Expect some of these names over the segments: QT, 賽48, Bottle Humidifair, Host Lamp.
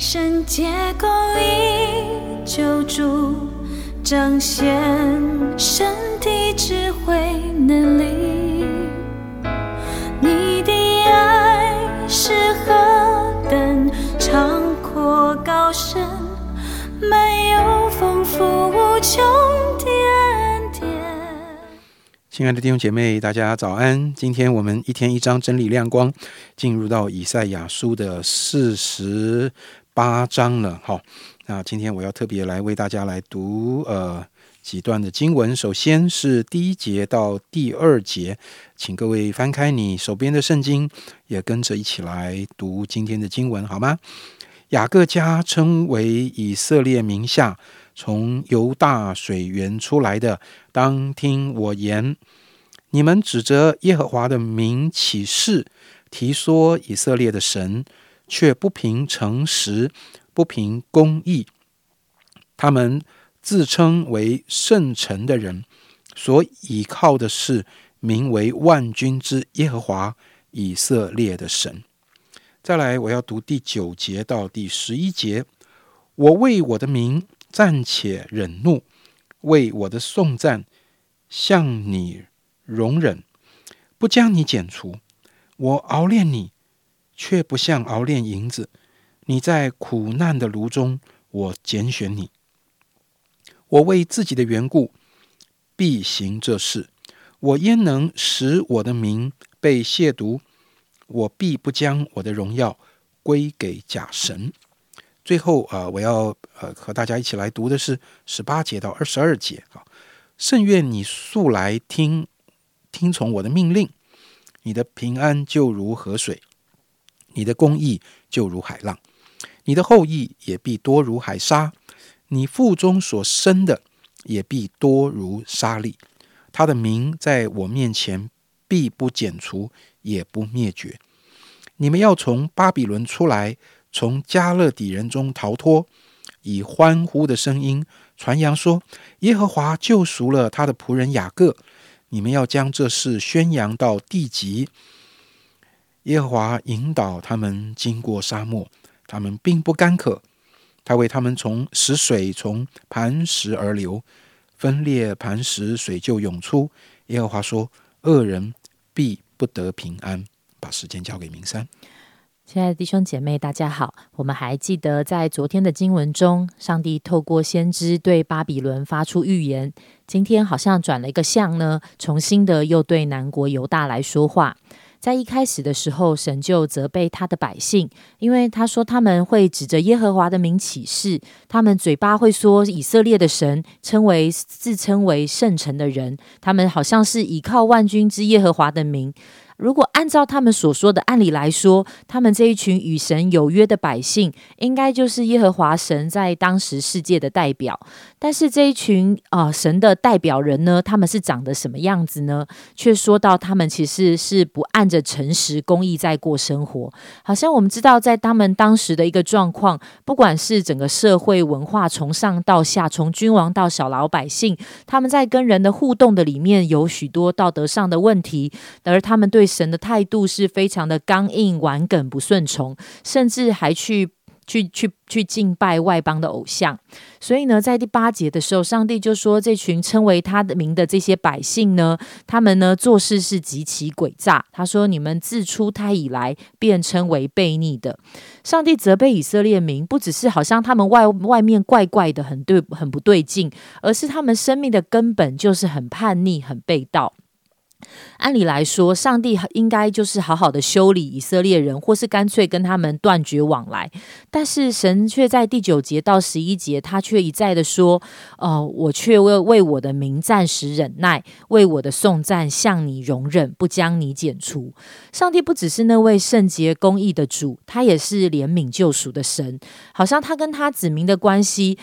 神界供应救助，彰显神的智慧能力。你的爱是何等长阔高深，没有丰富无穷的恩典。亲爱的弟兄姐妹，大家早安。今天我们一天一章真理亮光，进入到以赛亚书的48章了。好，那今天我要特别来为大家来读几段的经文。首先是第1节到第2节，请各位翻开你手边的圣经，也跟着一起来读今天的经文好吗？雅各家称为以色列名下，从犹大水源出来的，当听我言。你们指着耶和华的名起誓，提说以色列的神，却不凭诚实，不凭公义。他们自称为圣城的人，所倚靠的是名为万军之耶和华以色列的神。再来，我要读第9节到第11节。我为我的名暂且忍怒，为我的颂赞向你容忍，不将你剪除。我熬炼你，却不像熬炼银子，你在苦难的炉中，我拣选你。我为自己的缘故必行这事，我焉能使我的名被亵渎？我必不将我的荣耀归给假神。最后我要和大家一起来读的是18节到22节。甚愿你素来听从我的命令，你的平安就如河水，你的公义就如海浪，你的后裔也必多如海沙，你腹中所生的也必多如沙粒。他的名在我面前必不剪除，也不灭绝。你们要从巴比伦出来，从加勒底人中逃脱，以欢呼的声音传扬说，耶和华救赎了他的仆人雅各。你们要将这事宣扬到地极。耶和华引导他们经过沙漠，他们并不干渴。他为他们使水从磐石而流，分裂磐石，水就涌出。耶和华说，恶人必不得平安。把时间交给明山。亲爱的弟兄姐妹，大家好。我们还记得在昨天的经文中，上帝透过先知对巴比伦发出预言。今天好像转了一个向呢，重新的又对南国犹大来说话。在一开始的时候，神就责备他的百姓，因为他说他们会指着耶和华的名起誓，他们嘴巴会说以色列的神，自称为圣城的人，他们好像是倚靠万军之耶和华的名。如果按照他们所说的案例来说，他们这一群与神有约的百姓，应该就是耶和华神在当时世界的代表。但是这一群神的代表人呢，他们是长得什么样子呢？却说到他们其实是不按着诚实公义在过生活。好像我们知道，在他们当时的一个状况，不管是整个社会文化从上到下，从君王到小老百姓，他们在跟人的互动的里面有许多道德上的问题，而他们对神的态度是非常的刚硬、顽梗、不顺从，甚至还去敬拜外邦的偶像。所以呢，在第8节的时候，上帝就说这群称为他的名的这些百姓呢，他们呢做事是极其诡诈。他说，你们自出胎以来便称为悖逆的。上帝责备以色列民，不只是好像他们外面怪怪的，很不对劲，而是他们生命的根本就是很叛逆、很背道。按理来说，上帝应该就是好好的修理以色列人，或是干脆跟他们断绝往来。但是神却在第9节到11节，他却一再的说我却为我的名暂时忍耐，为我的颂赞向你容忍，不将你剪除。上帝不只是那位圣洁公义的主，他也是怜悯救赎的神。好像他跟他子民的关系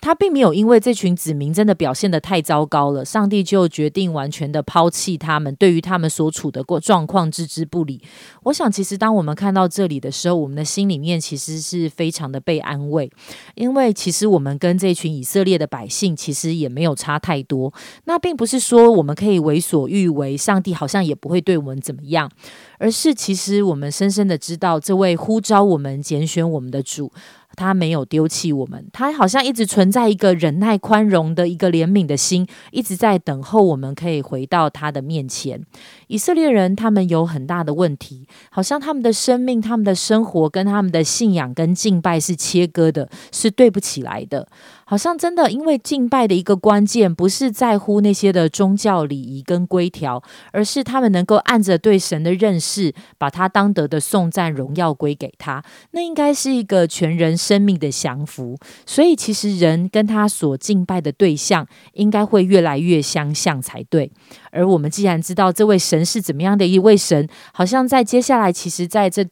他并没有因为这群子民真的表现得太糟糕了，上帝就决定完全的抛弃他们，对于他们所处的状况置之不理。我想其实当我们看到这里的时候，我们的心里面其实是非常的被安慰，因为其实我们跟这群以色列的百姓其实也没有差太多。那并不是说我们可以为所欲为，上帝好像也不会对我们怎么样，而是其实我们深深的知道，这位呼召我们、拣选我们的主，他没有丢弃我们，他好像一直存在一个忍耐宽容的一个怜悯的心，一直在等候我们可以回到他的面前。以色列人他们有很大的问题，好像他们的生命、他们的生活跟他们的信仰跟敬拜是切割的，是对不起来的。好像真的因为敬拜的一个关键不是在乎那些的宗教礼仪跟规条，而是他们能够按着对神的认识，把他当得的颂赞荣耀归给他，那应该是一个全人生命的降服。所以其实人跟他所敬拜的对象应该会越来越相像才对。而我们既然知道这位神是怎么样的一位神，好像在接下来其实在这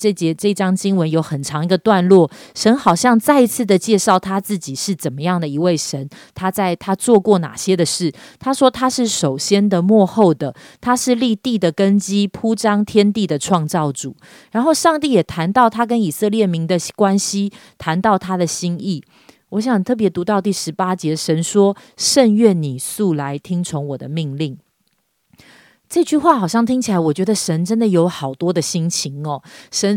章经文有很长一个段落，神好像再一次的介绍他自己是怎么样的一位神，他做过哪些的事。他说他是首先的、末后的，他是立地的根基、铺张天地的创造主。然后上帝也谈到他跟以色列民的关系，谈到他的心意。我想特别读到第18节，神说：甚愿你素来听从我的命令。这句话好像听起来，我觉得神真的有好多的心情哦。神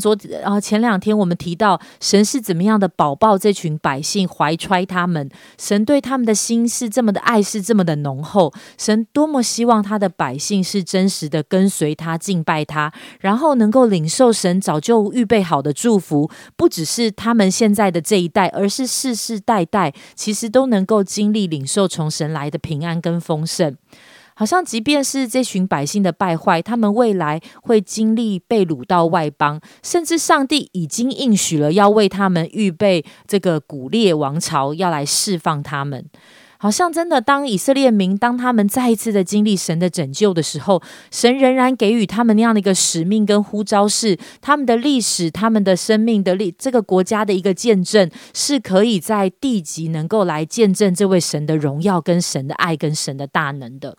前2天我们提到神是怎么样的保抱这群百姓，怀揣他们，神对他们的心是这么的爱，是这么的浓厚。神多么希望他的百姓是真实的跟随他、敬拜他，然后能够领受神早就预备好的祝福，不只是他们现在的这一代，而是世世代代其实都能够经历领受从神来的平安跟丰盛。好像即便是这群百姓的败坏，他们未来会经历被掳到外邦，甚至上帝已经应许了要为他们预备这个古列王朝，要来释放他们。好像真的当以色列民他们再一次的经历神的拯救的时候，神仍然给予他们那样的一个使命跟呼召，是他们的历史、他们的生命的这个国家的一个见证，是可以在地极能够来见证这位神的荣耀跟神的爱跟神的大能的。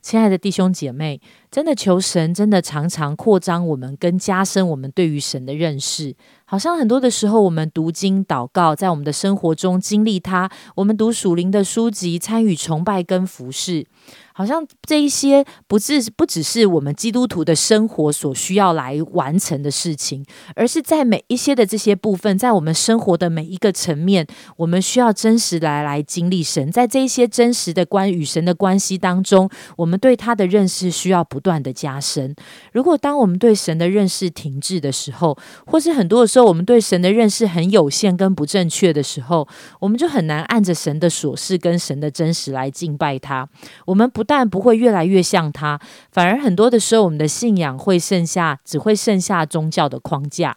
亲爱的弟兄姐妹，真的求神真的常常扩张我们跟加深我们对于神的认识。好像很多的时候我们读经祷告，在我们的生活中经历它，我们读属灵的书籍，参与崇拜跟服事，好像这一些不只是我们基督徒的生活所需要来完成的事情，而是在每一些的这些部分，在我们生活的每一个层面，我们需要真实来经历神。在这一些真实的与神的关系当中，我们对他的认识需要不断的加深。如果当我们对神的认识停滞的时候，或是很多的时候我们对神的认识很有限跟不正确的时候，我们就很难按着神的所示跟神的真实来敬拜他。我们不但不会越来越像他，反而很多的时候我们的信仰只会剩下宗教的框架。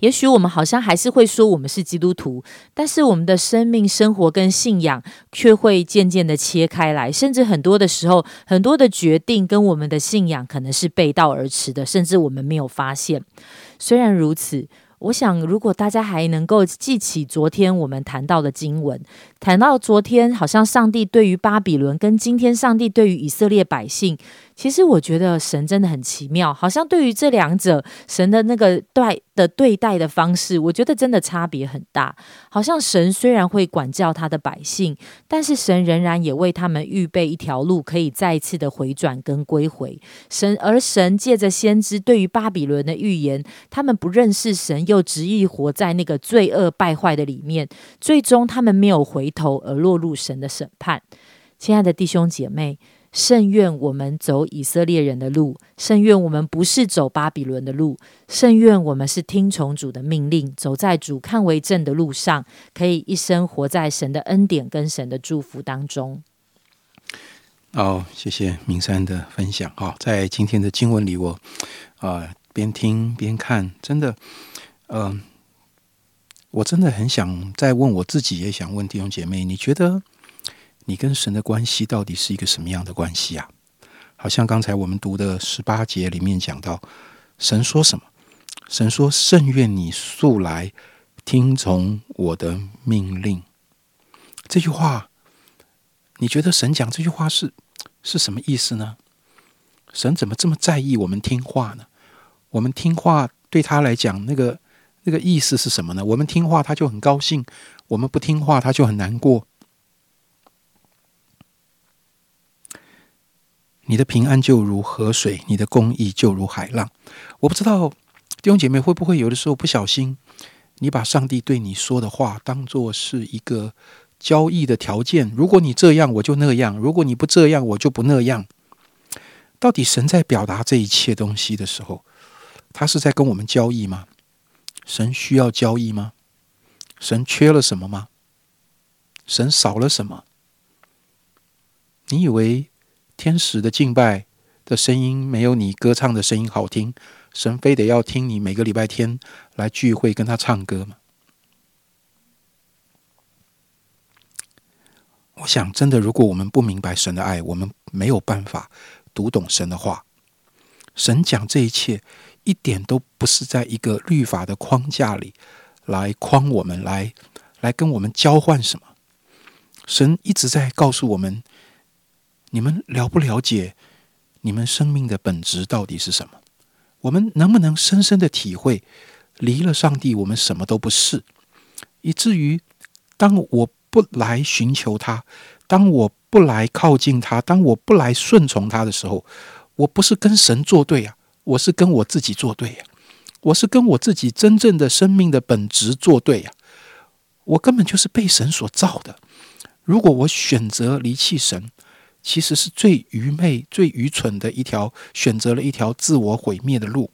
也许我们好像还是会说我们是基督徒，但是我们的生命、生活跟信仰却会渐渐的切开来，甚至很多的时候，很多的决定跟我们的信仰可能是背道而驰的，甚至我们没有发现。虽然如此，我想如果大家还能够记起昨天我们谈到的经文，谈到昨天好像上帝对于巴比伦跟今天上帝对于以色列百姓，其实我觉得神真的很奇妙，好像对于这两者神的那个对待的方式，我觉得真的差别很大。好像神虽然会管教他的百姓，但是神仍然也为他们预备一条路，可以再一次的回转跟归回。而神借着先知对于巴比伦的预言，他们不认识神，又执意活在那个罪恶败坏的里面，最终他们没有回头而落入神的审判。亲爱的弟兄姐妹，甚愿我们走以色列人的路，甚愿我们不是走巴比伦的路，甚愿我们是听从主的命令，走在主看为正的路上，可以一生活在神的恩典跟神的祝福当中。谢谢明山的分享。在今天的经文里，我边听边看，真的我真的很想再问我自己，也想问弟兄姐妹，你觉得你跟神的关系到底是一个什么样的关系啊？好像刚才我们读的18节里面讲到，神说什么？神说：甚愿你素来听从我的命令。这句话，你觉得神讲这句话是什么意思呢？神怎么这么在意我们听话呢？我们听话对他来讲，那个意思是什么呢？我们听话他就很高兴，我们不听话他就很难过。你的平安就如河水，你的公义就如海浪。我不知道弟兄姐妹会不会有的时候不小心，你把上帝对你说的话当作是一个交易的条件，如果你这样我就那样，如果你不这样我就不那样。到底神在表达这一切东西的时候，他是在跟我们交易吗？神需要交易吗？神缺了什么吗？神少了什么？你以为天使的敬拜的声音没有你歌唱的声音好听，神非得要听你每个礼拜天来聚会跟他唱歌吗？我想真的，如果我们不明白神的爱，我们没有办法读懂神的话。神讲这一切一点都不是在一个律法的框架里来框我们，来跟我们交换什么。神一直在告诉我们，你们了不了解你们生命的本质到底是什么？我们能不能深深的体会，离了上帝我们什么都不是，以至于当我不来寻求他，当我不来靠近他，当我不来顺从他的时候，我不是跟神作对啊，我是跟我自己作对啊，我是跟我自己真正的生命的本质作对啊，我根本就是被神所造的。如果我选择离弃神，其实是最愚昧最愚蠢的一条，选择了一条自我毁灭的路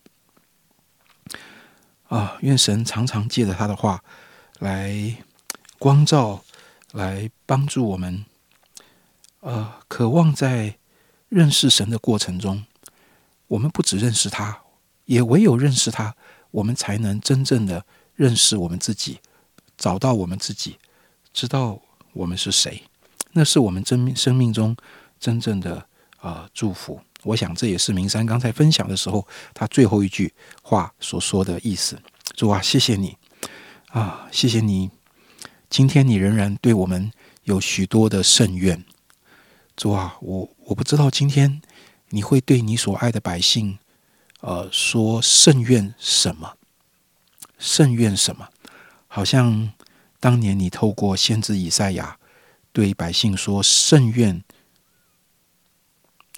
啊！愿神常常借着他的话来光照，来帮助我们渴望在认识神的过程中，我们不只认识他，也唯有认识他，我们才能真正的认识我们自己，找到我们自己，知道我们是谁。那是我们生命中真正的祝福。我想这也是明山刚才分享的时候他最后一句话所说的意思。主啊，谢谢你啊，谢谢你，今天你仍然对我们有许多的圣愿。主啊，我不知道今天你会对你所爱的百姓说圣愿什么，圣愿什么。好像当年你透过先知以赛亚对百姓说，甚愿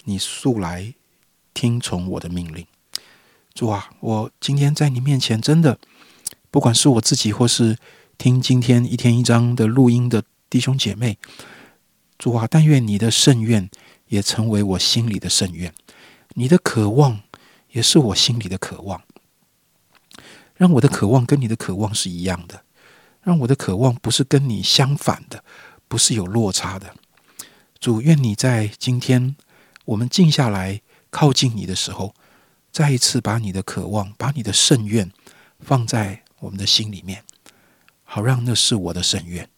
你素来听从我的命令。主啊，我今天在你面前真的，不管是我自己或是听今天一天一章的录音的弟兄姐妹，主啊，但愿你的甚愿也成为我心里的甚愿，你的渴望也是我心里的渴望，让我的渴望跟你的渴望是一样的，让我的渴望不是跟你相反的，不是有落差的。主，愿你在今天我们静下来靠近你的时候，再一次把你的渴望，把你的圣愿放在我们的心里面，好让那是我的圣愿。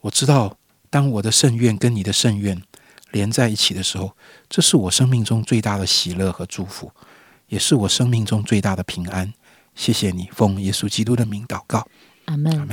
我知道当我的圣愿跟你的圣愿连在一起的时候，这是我生命中最大的喜乐和祝福，也是我生命中最大的平安。谢谢你，奉耶稣基督的名祷告，阿们。